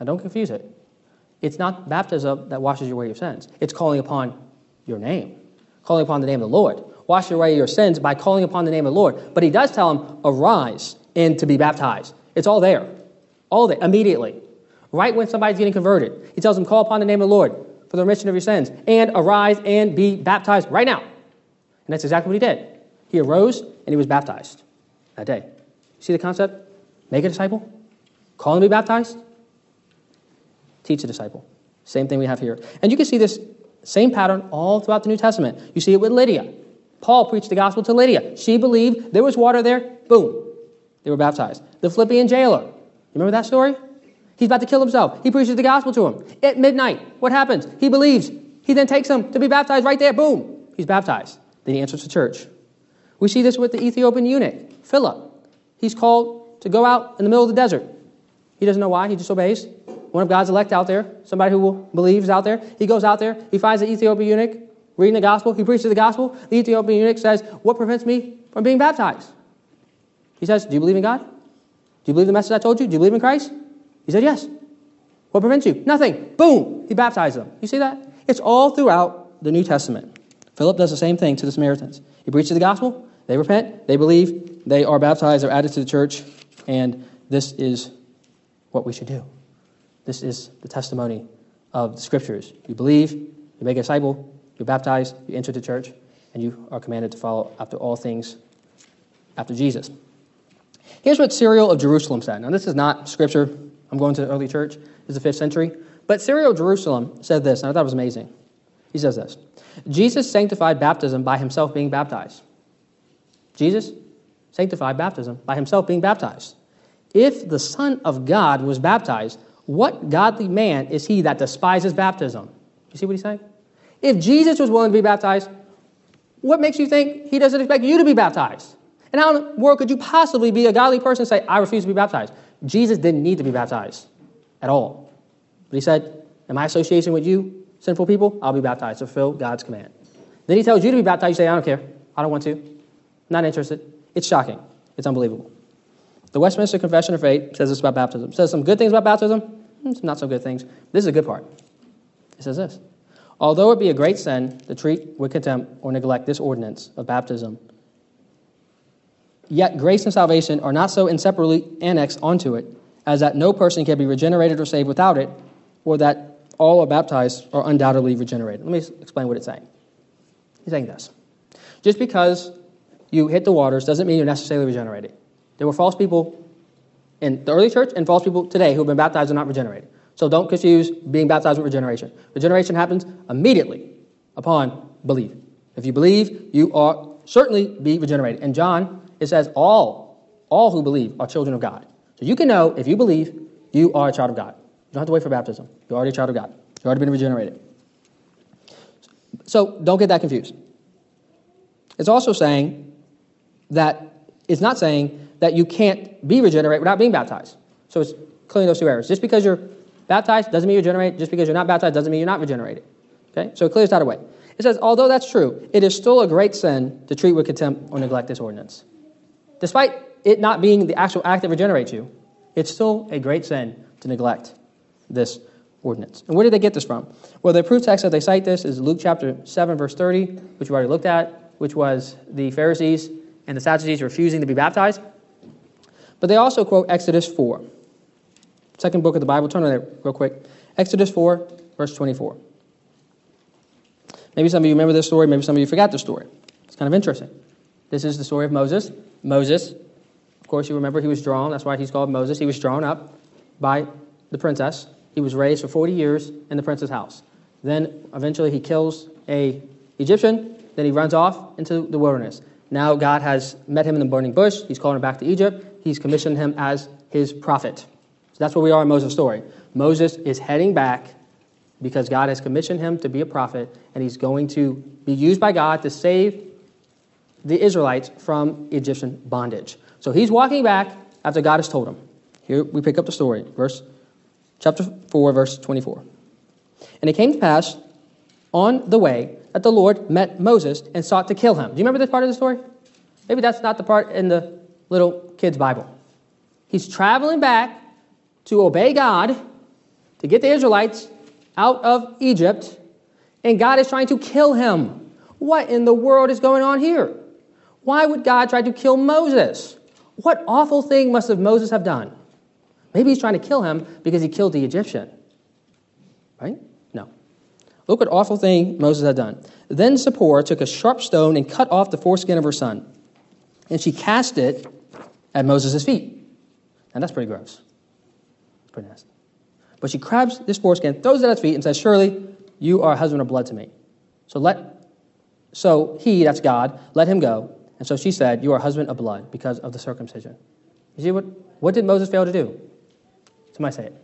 Now don't confuse it. It's not baptism that washes away your sins. It's calling upon your name. Calling upon the name of the Lord. Wash away your sins by calling upon the name of the Lord. But he does tell him, arise and to be baptized. It's all there. All there, immediately. Right when somebody's getting converted. He tells them, call upon the name of the Lord for the remission of your sins. And arise and be baptized right now. And that's exactly what he did. He arose and he was baptized that day. See the concept? Make a disciple. Call him to be baptized. Teach a disciple. Same thing we have here. And you can see this same pattern all throughout the New Testament. You see it with Lydia. Paul preached the gospel to Lydia. She believed. There was water there. Boom. They were baptized. The Philippian jailer. You remember that story? He's about to kill himself. He preaches the gospel to him. At midnight, what happens? He believes. He then takes him to be baptized right there. Boom. He's baptized. Then he enters the church. We see this with the Ethiopian eunuch, Philip. He's called to go out in the middle of the desert. He doesn't know why. He just obeys. One of God's elect out there, somebody who believes out there. He goes out there. He finds the Ethiopian eunuch reading the gospel. He preaches the gospel. The Ethiopian eunuch says, what prevents me from being baptized? He says, do you believe in God? Do you believe the message I told you? Do you believe in Christ? He said, yes. What prevents you? Nothing. Boom. He baptized them. You see that? It's all throughout the New Testament. Philip does the same thing to the Samaritans. He preaches the gospel. They repent. They believe. They are baptized. They're added to the church. And this is what we should do. This is the testimony of the Scriptures. You believe, you make a disciple, you're baptized, you enter the church, and you are commanded to follow after all things after Jesus. Here's what Cyril of Jerusalem said. Now, this is not Scripture. I'm going to the early church. This is the 5th century. But Cyril of Jerusalem said this, and I thought it was amazing. He says this. Jesus sanctified baptism by himself being baptized. Jesus sanctified baptism by himself being baptized. If the Son of God was baptized, what godly man is he that despises baptism? You see what he's saying? If Jesus was willing to be baptized, what makes you think he doesn't expect you to be baptized? And how in the world could you possibly be a godly person and say, I refuse to be baptized? Jesus didn't need to be baptized at all. But he said, in my association with you, sinful people, I'll be baptized to fulfill God's command. Then he tells you to be baptized. You say, I don't care. I don't want to. I'm not interested. It's shocking. It's unbelievable. The Westminster Confession of Faith says this about baptism. It says some good things about baptism, some not so good things. This is a good part. It says this. Although it be a great sin to treat with contempt or neglect this ordinance of baptism, yet grace and salvation are not so inseparably annexed onto it as that no person can be regenerated or saved without it, or that all are baptized are undoubtedly regenerated. Let me explain what it's saying. He's saying this. Just because you hit the waters doesn't mean you're necessarily regenerated. There were false people in the early church and false people today who have been baptized and not regenerated. So don't confuse being baptized with regeneration. Regeneration happens immediately upon belief. If you believe, you are certainly be regenerated. And John, it says all who believe are children of God. So you can know if you believe, you are a child of God. You don't have to wait for baptism. You're already a child of God. You've already been regenerated. So don't get that confused. It's also saying that it's not saying that you can't be regenerated without being baptized. So it's clearing those two errors. Just because you're Baptized doesn't mean you're regenerated. Just because you're not baptized doesn't mean you're not regenerated. Okay? So it clears that away. It says, although that's true, it is still a great sin to treat with contempt or neglect this ordinance. Despite it not being the actual act that regenerates you, it's still a great sin to neglect this ordinance. And where did they get this from? Well, the proof text that they cite this is Luke chapter 7, verse 30, which we already looked at, which was the Pharisees and the Sadducees refusing to be baptized. But they also quote Exodus 4, second book of the Bible. Turn on there real quick. Exodus 4, verse 24. Maybe some of you remember this story. Maybe some of you forgot the story. It's kind of interesting. This is the story of Moses. Moses, of course, you remember he was drawn. That's why he's called Moses. He was drawn up by the princess. He was raised for 40 years in the prince's house. Then eventually he kills a Egyptian. Then he runs off into the wilderness. Now God has met him in the burning bush. He's calling him back to Egypt. He's commissioned him as his prophet. So that's where we are in Moses' story. Moses is heading back because God has commissioned him to be a prophet, and he's going to be used by God to save the Israelites from Egyptian bondage. So he's walking back after God has told him. Here we pick up the story, chapter 4, verse 24. And it came to pass on the way that the Lord met Moses and sought to kill him. Do you remember this part of the story? Maybe that's not the part in the little kid's Bible. He's traveling back to obey God, to get the Israelites out of Egypt, and God is trying to kill him. What in the world is going on here? Why would God try to kill Moses? What awful thing must have Moses have done? Maybe he's trying to kill him because he killed the Egyptian. Right? No. Look what awful thing Moses had done. Then Zipporah took a sharp stone and cut off the foreskin of her son, and she cast it at Moses' feet. Now that's pretty gross. It's pretty nasty. But she grabs this foreskin, throws it at his feet, and says, "Surely you are a husband of blood to me. So he," that's God, "let him go." And so she said, "You are a husband of blood because of the circumcision." You see, what did Moses fail to do? Somebody say it.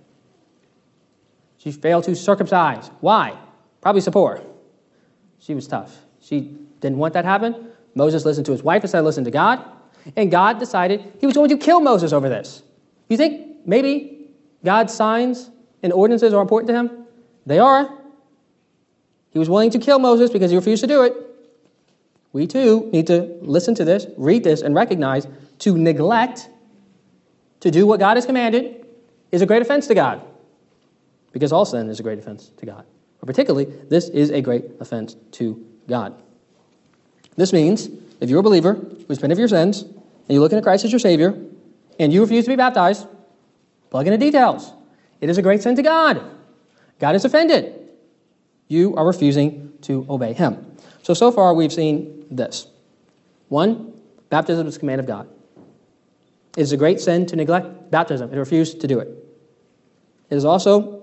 She failed to circumcise. Why? Probably Zipporah. She was tough. She didn't want that to happen. Moses listened to his wife instead of listening to God. And God decided he was going to kill Moses over this. You think maybe God's signs and ordinances are important to him? They are. He was willing to kill Moses because he refused to do it. We too need to listen to this, read this, and recognize to neglect to do what God has commanded is a great offense to God, because all sin is a great offense to God. But particularly, this is a great offense to God. This means if you're a believer who's repented of your sins and you're looking at Christ as your Savior and you refuse to be baptized, plug in the details. It is a great sin to God. God is offended. You are refusing to obey him. So far we've seen this. One, baptism is a command of God. It is a great sin to neglect baptism and refuse to do it. It is also,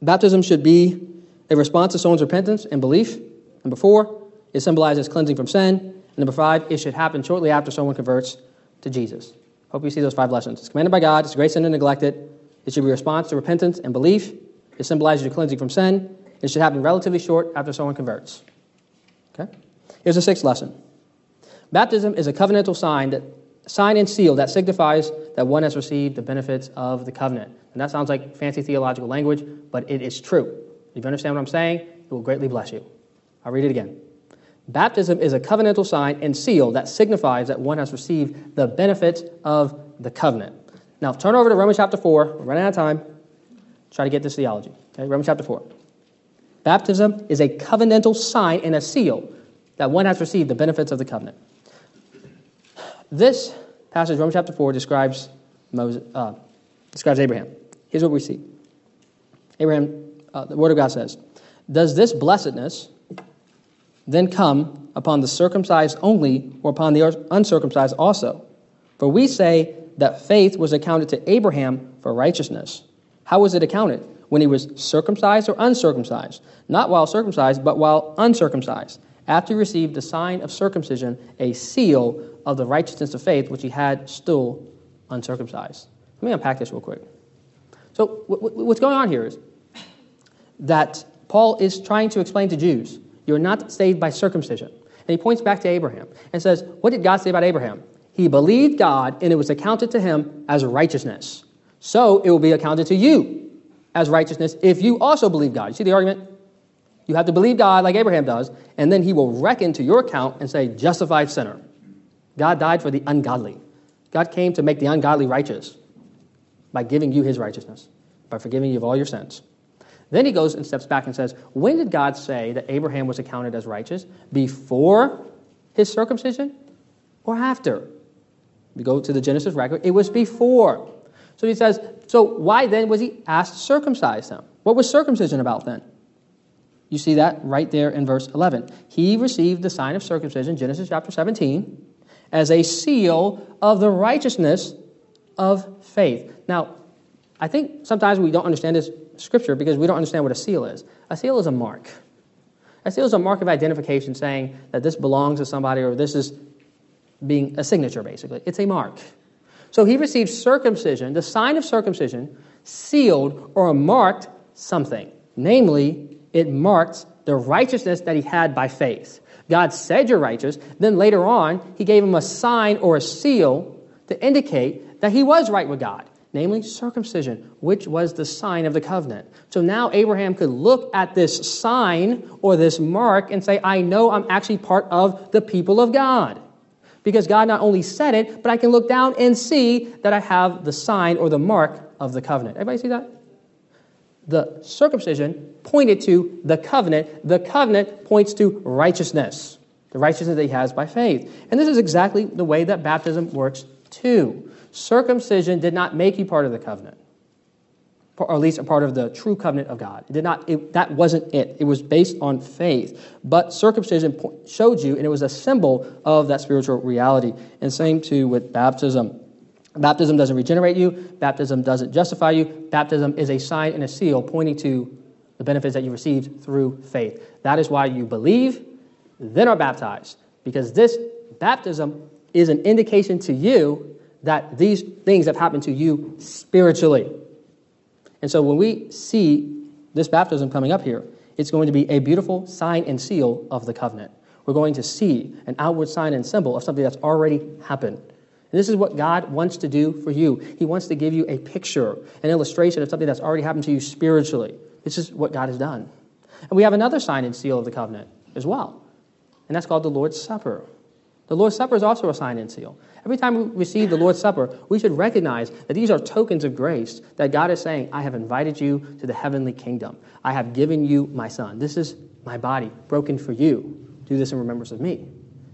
baptism should be a response to someone's repentance and belief. Number four, it symbolizes cleansing from sin. And number five, it should happen shortly after someone converts to Jesus. Hope you see those five lessons. It's commanded by God. It's a great sin to neglect it. It should be a response to repentance and belief. It symbolizes your cleansing from sin. It should happen relatively short after someone converts. Okay? Here's the sixth lesson. Baptism is a covenantal sign and seal that signifies that one has received the benefits of the covenant. And that sounds like fancy theological language, but it is true. If you understand what I'm saying, it will greatly bless you. I'll read it again. Baptism is a covenantal sign and seal that signifies that one has received the benefits of the covenant. Now, turn over to Romans chapter 4. We're running out of time. Try to get this theology. Okay? Romans chapter 4. Baptism is a covenantal sign and a seal that one has received the benefits of the covenant. This passage, Romans chapter 4, describes Abraham. Here's what we see. Abraham, the Word of God says, "Does this blessedness then come upon the circumcised only, or upon the uncircumcised also? For we say that faith was accounted to Abraham for righteousness. How was it accounted? When he was circumcised or uncircumcised? Not while circumcised, but while uncircumcised. After he received the sign of circumcision, a seal of the righteousness of faith, which he had still uncircumcised." Let me unpack this real quick. So what's going on here is that Paul is trying to explain to Jews, you're not saved by circumcision. And he points back to Abraham and says, what did God say about Abraham? He believed God, and it was accounted to him as righteousness. So it will be accounted to you as righteousness if you also believe God. You see the argument? You have to believe God like Abraham does, and then he will reckon to your account and say, justified sinner. God died for the ungodly. God came to make the ungodly righteous by giving you his righteousness, by forgiving you of all your sins. Then he goes and steps back and says, when did God say that Abraham was accounted as righteous? Before his circumcision or after? We go to the Genesis record. It was before. So he says, so why then was he asked to circumcise him? What was circumcision about then? You see that right there in verse 11. He received the sign of circumcision, Genesis chapter 17, as a seal of the righteousness of faith. Now, I think sometimes we don't understand this scripture because we don't understand what a seal is. A seal is a mark. A seal is a mark of identification saying that this belongs to somebody or this is being a signature, basically. It's a mark. So he received circumcision, the sign of circumcision, sealed or marked something. Namely, it marked the righteousness that he had by faith. God said you're righteous. Then later on, he gave him a sign or a seal to indicate that he was right with God. Namely, circumcision, which was the sign of the covenant. So now Abraham could look at this sign or this mark and say, I know I'm actually part of the people of God. Because God not only said it, but I can look down and see that I have the sign or the mark of the covenant. Everybody see that? The circumcision pointed to the covenant. The covenant points to righteousness, the righteousness that he has by faith. And this is exactly the way that baptism works too. Circumcision did not make you part of the covenant, or at least a part of the true covenant of God. It did not. That wasn't it. It was based on faith. But circumcision showed you, and it was a symbol of that spiritual reality. And same too with baptism. Baptism doesn't regenerate you. Baptism doesn't justify you. Baptism is a sign and a seal pointing to the benefits that you received through faith. That is why you believe, then are baptized. Because this baptism is an indication to you that these things have happened to you spiritually. And so when we see this baptism coming up here, it's going to be a beautiful sign and seal of the covenant. We're going to see an outward sign and symbol of something that's already happened. And this is what God wants to do for you. He wants to give you a picture, an illustration of something that's already happened to you spiritually. This is what God has done. And we have another sign and seal of the covenant as well, and that's called the Lord's Supper. The Lord's Supper is also a sign and seal. Every time we receive the Lord's Supper, we should recognize that these are tokens of grace that God is saying, I have invited you to the heavenly kingdom. I have given you my son. This is my body broken for you. Do this in remembrance of me.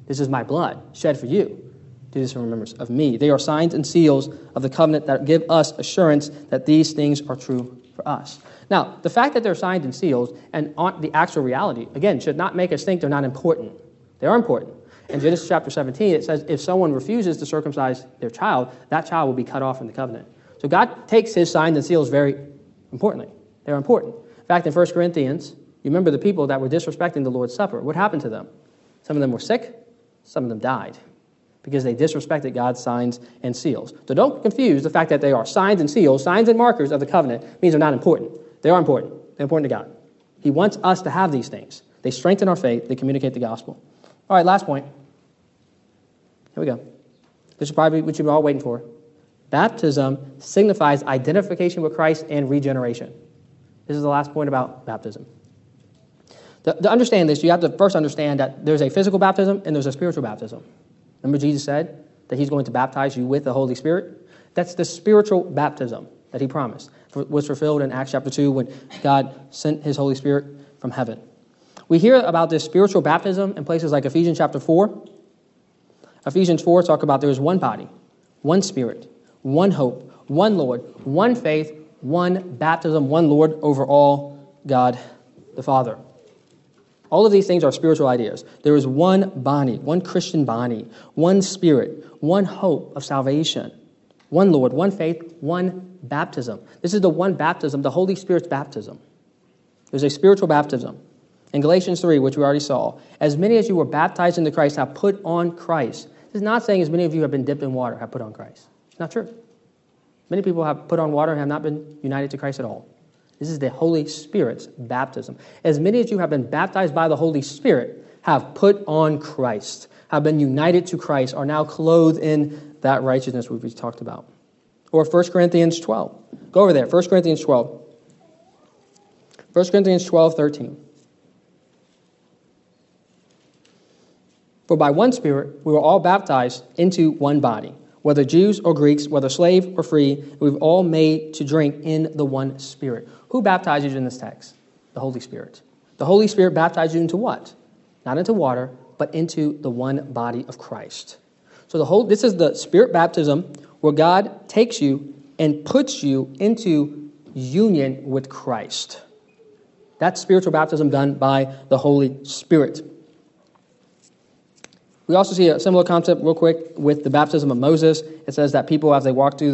This is my blood shed for you. Do this in remembrance of me. They are signs and seals of the covenant that give us assurance that these things are true for us. Now, the fact that they're signs and seals and aren't the actual reality, again, should not make us think they're not important. They are important. In Genesis chapter 17, it says if someone refuses to circumcise their child, that child will be cut off from the covenant. So God takes his signs and seals very importantly. They're important. In fact, in 1 Corinthians, you remember the people that were disrespecting the Lord's Supper. What happened to them? Some of them were sick. Some of them died because they disrespected God's signs and seals. So don't confuse the fact that they are signs and seals, signs and markers of the covenant, means they're not important. They are important. They're important to God. He wants us to have these things. They strengthen our faith. They communicate the gospel. All right, last point. Here we go. This is probably what you've been all waiting for. Baptism signifies identification with Christ and regeneration. This is the last point about baptism. To understand this, you have to first understand that there's a physical baptism and there's a spiritual baptism. Remember Jesus said that he's going to baptize you with the Holy Spirit? That's the spiritual baptism that he promised, was fulfilled in Acts chapter 2 when God sent his Holy Spirit from heaven. We hear about this spiritual baptism in places like Ephesians chapter 4. Ephesians 4 talk about there is one body, one spirit, one hope, one Lord, one faith, one baptism, one Lord over all, God the Father. All of these things are spiritual ideas. There is one body, one Christian body, one spirit, one hope of salvation, one Lord, one faith, one baptism. This is the one baptism, the Holy Spirit's baptism. There's a spiritual baptism. In Galatians 3, which we already saw, as many as you were baptized into Christ have put on Christ. This is not saying as many of you have been dipped in water have put on Christ. It's not true. Many people have put on water and have not been united to Christ at all. This is the Holy Spirit's baptism. As many as you have been baptized by the Holy Spirit have put on Christ, have been united to Christ, are now clothed in that righteousness we've talked about. Or 1 Corinthians 12. Go over there, 1 Corinthians 12. 1 Corinthians 12:13. For by one Spirit we were all baptized into one body, whether Jews or Greeks, whether slave or free, we've all made to drink in the one Spirit. Who baptizes you in this text? The Holy Spirit. The Holy Spirit baptizes you into what? Not into water, but into the one body of Christ. So this is the Spirit baptism where God takes you and puts you into union with Christ. That's spiritual baptism done by the Holy Spirit. We also see a similar concept real quick with the baptism of Moses. It says that people, as they walked through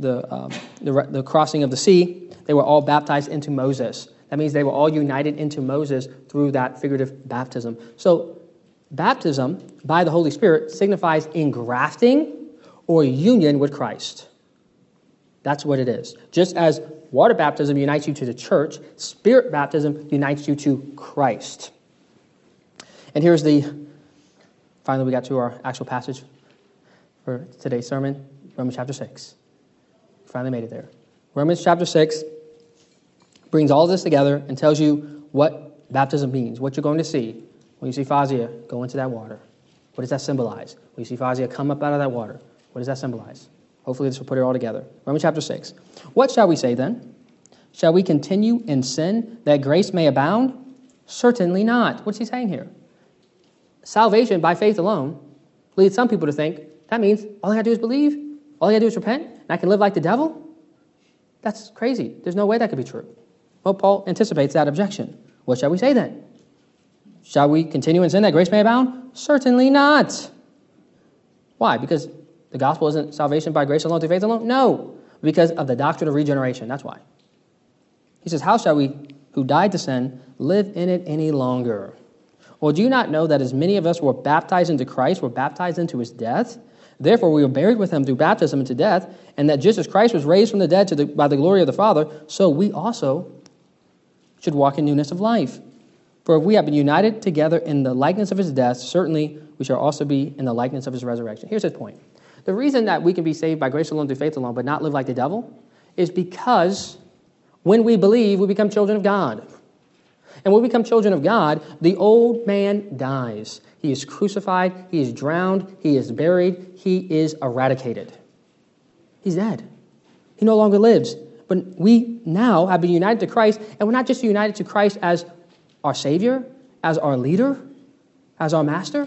the crossing of the sea, they were all baptized into Moses. That means they were all united into Moses through that figurative baptism. So baptism by the Holy Spirit signifies engrafting or union with Christ. That's what it is. Just as water baptism unites you to the church, Spirit baptism unites you to Christ. And here's finally, we got to our actual passage for today's sermon, Romans chapter 6. Finally made it there. Romans chapter 6 brings all this together and tells you what baptism means, what you're going to see when you see Fazia go into that water. What does that symbolize? When you see Fazia come up out of that water, what does that symbolize? Hopefully this will put it all together. Romans chapter 6. What shall we say then? Shall we continue in sin that grace may abound? Certainly not. What's he saying here? Salvation by faith alone leads some people to think, that means all I got to do is believe, all I got to do is repent, and I can live like the devil? That's crazy. There's no way that could be true. Well, Paul anticipates that objection. What shall we say then? Shall we continue in sin that grace may abound? Certainly not. Why? Because the gospel isn't salvation by grace alone, through faith alone? No, because of the doctrine of regeneration. That's why. He says, how shall we, who died to sin, live in it any longer? Well, do you not know that as many of us were baptized into Christ, were baptized into his death? Therefore, we were buried with him through baptism into death, and that just as Christ was raised from the dead by the glory of the Father, so we also should walk in newness of life. For if we have been united together in the likeness of his death, certainly we shall also be in the likeness of his resurrection. Here's his point. The reason that we can be saved by grace alone, through faith alone, but not live like the devil, is because when we believe, we become children of God. And when we become children of God, the old man dies. He is crucified, he is drowned, he is buried, he is eradicated. He's dead. He no longer lives. But we now have been united to Christ, and we're not just united to Christ as our Savior, as our leader, as our master.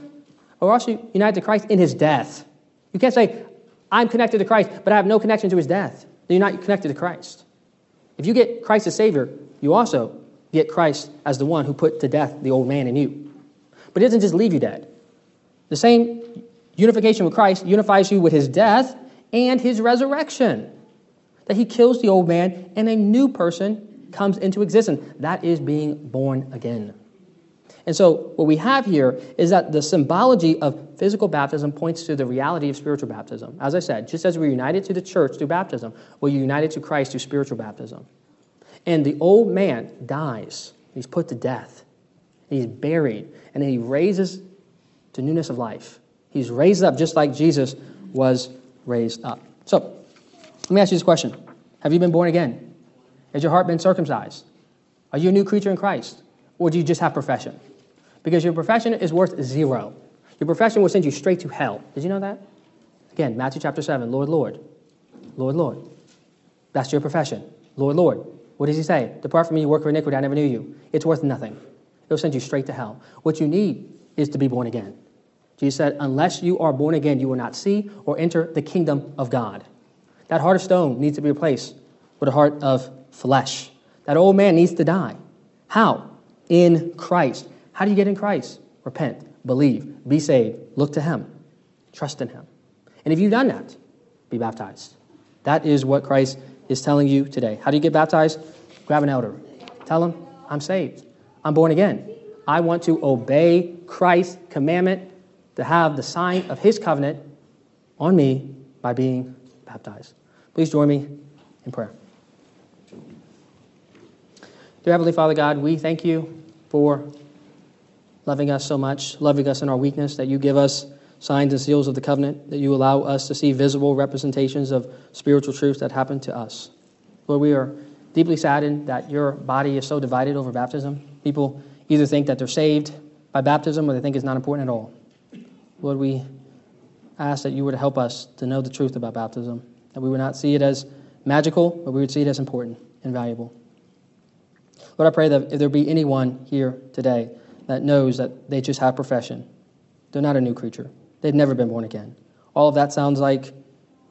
We're also united to Christ in his death. You can't say, I'm connected to Christ, but I have no connection to his death. You're not connected to Christ. If you get Christ as Savior, you also get Christ as the one who put to death the old man in you. But it doesn't just leave you dead. The same unification with Christ unifies you with his death and his resurrection. That he kills the old man and a new person comes into existence. That is being born again. And so what we have here is that the symbology of physical baptism points to the reality of spiritual baptism. As I said, just as we're united to the church through baptism, we're united to Christ through spiritual baptism. And the old man dies. He's put to death. He's buried. And then he raises to newness of life. He's raised up just like Jesus was raised up. So, let me ask you this question. Have you been born again? Has your heart been circumcised? Are you a new creature in Christ? Or do you just have profession? Because your profession is worth zero. Your profession will send you straight to hell. Did you know that? Again, Matthew chapter 7, Lord, Lord. Lord, Lord. That's your profession. Lord, Lord. What does he say? Depart from me, you worker of iniquity, I never knew you. It's worth nothing. It'll send you straight to hell. What you need is to be born again. Jesus said, unless you are born again, you will not see or enter the kingdom of God. That heart of stone needs to be replaced with a heart of flesh. That old man needs to die. How? In Christ. How do you get in Christ? Repent, believe, be saved, look to him, trust in him. And if you've done that, be baptized. That is what Christ is telling you today. How do you get baptized? Grab an elder. Tell him, I'm saved. I'm born again. I want to obey Christ's commandment to have the sign of his covenant on me by being baptized. Please join me in prayer. Dear Heavenly Father God, we thank you for loving us so much, loving us in our weakness, that you give us signs and seals of the covenant, that you allow us to see visible representations of spiritual truths that happen to us. Lord, we are deeply saddened that your body is so divided over baptism. People either think that they're saved by baptism or they think it's not important at all. Lord, we ask that you would help us to know the truth about baptism, that we would not see it as magical, but we would see it as important and valuable. Lord, I pray that if there be anyone here today that knows that they just have profession, they're not a new creature, they've never been born again, all of that sounds like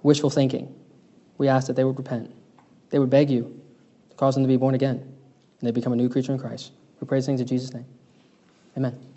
wishful thinking. We ask that they would repent. They would beg you to cause them to be born again, and they become a new creature in Christ. We pray these things in Jesus' name. Amen.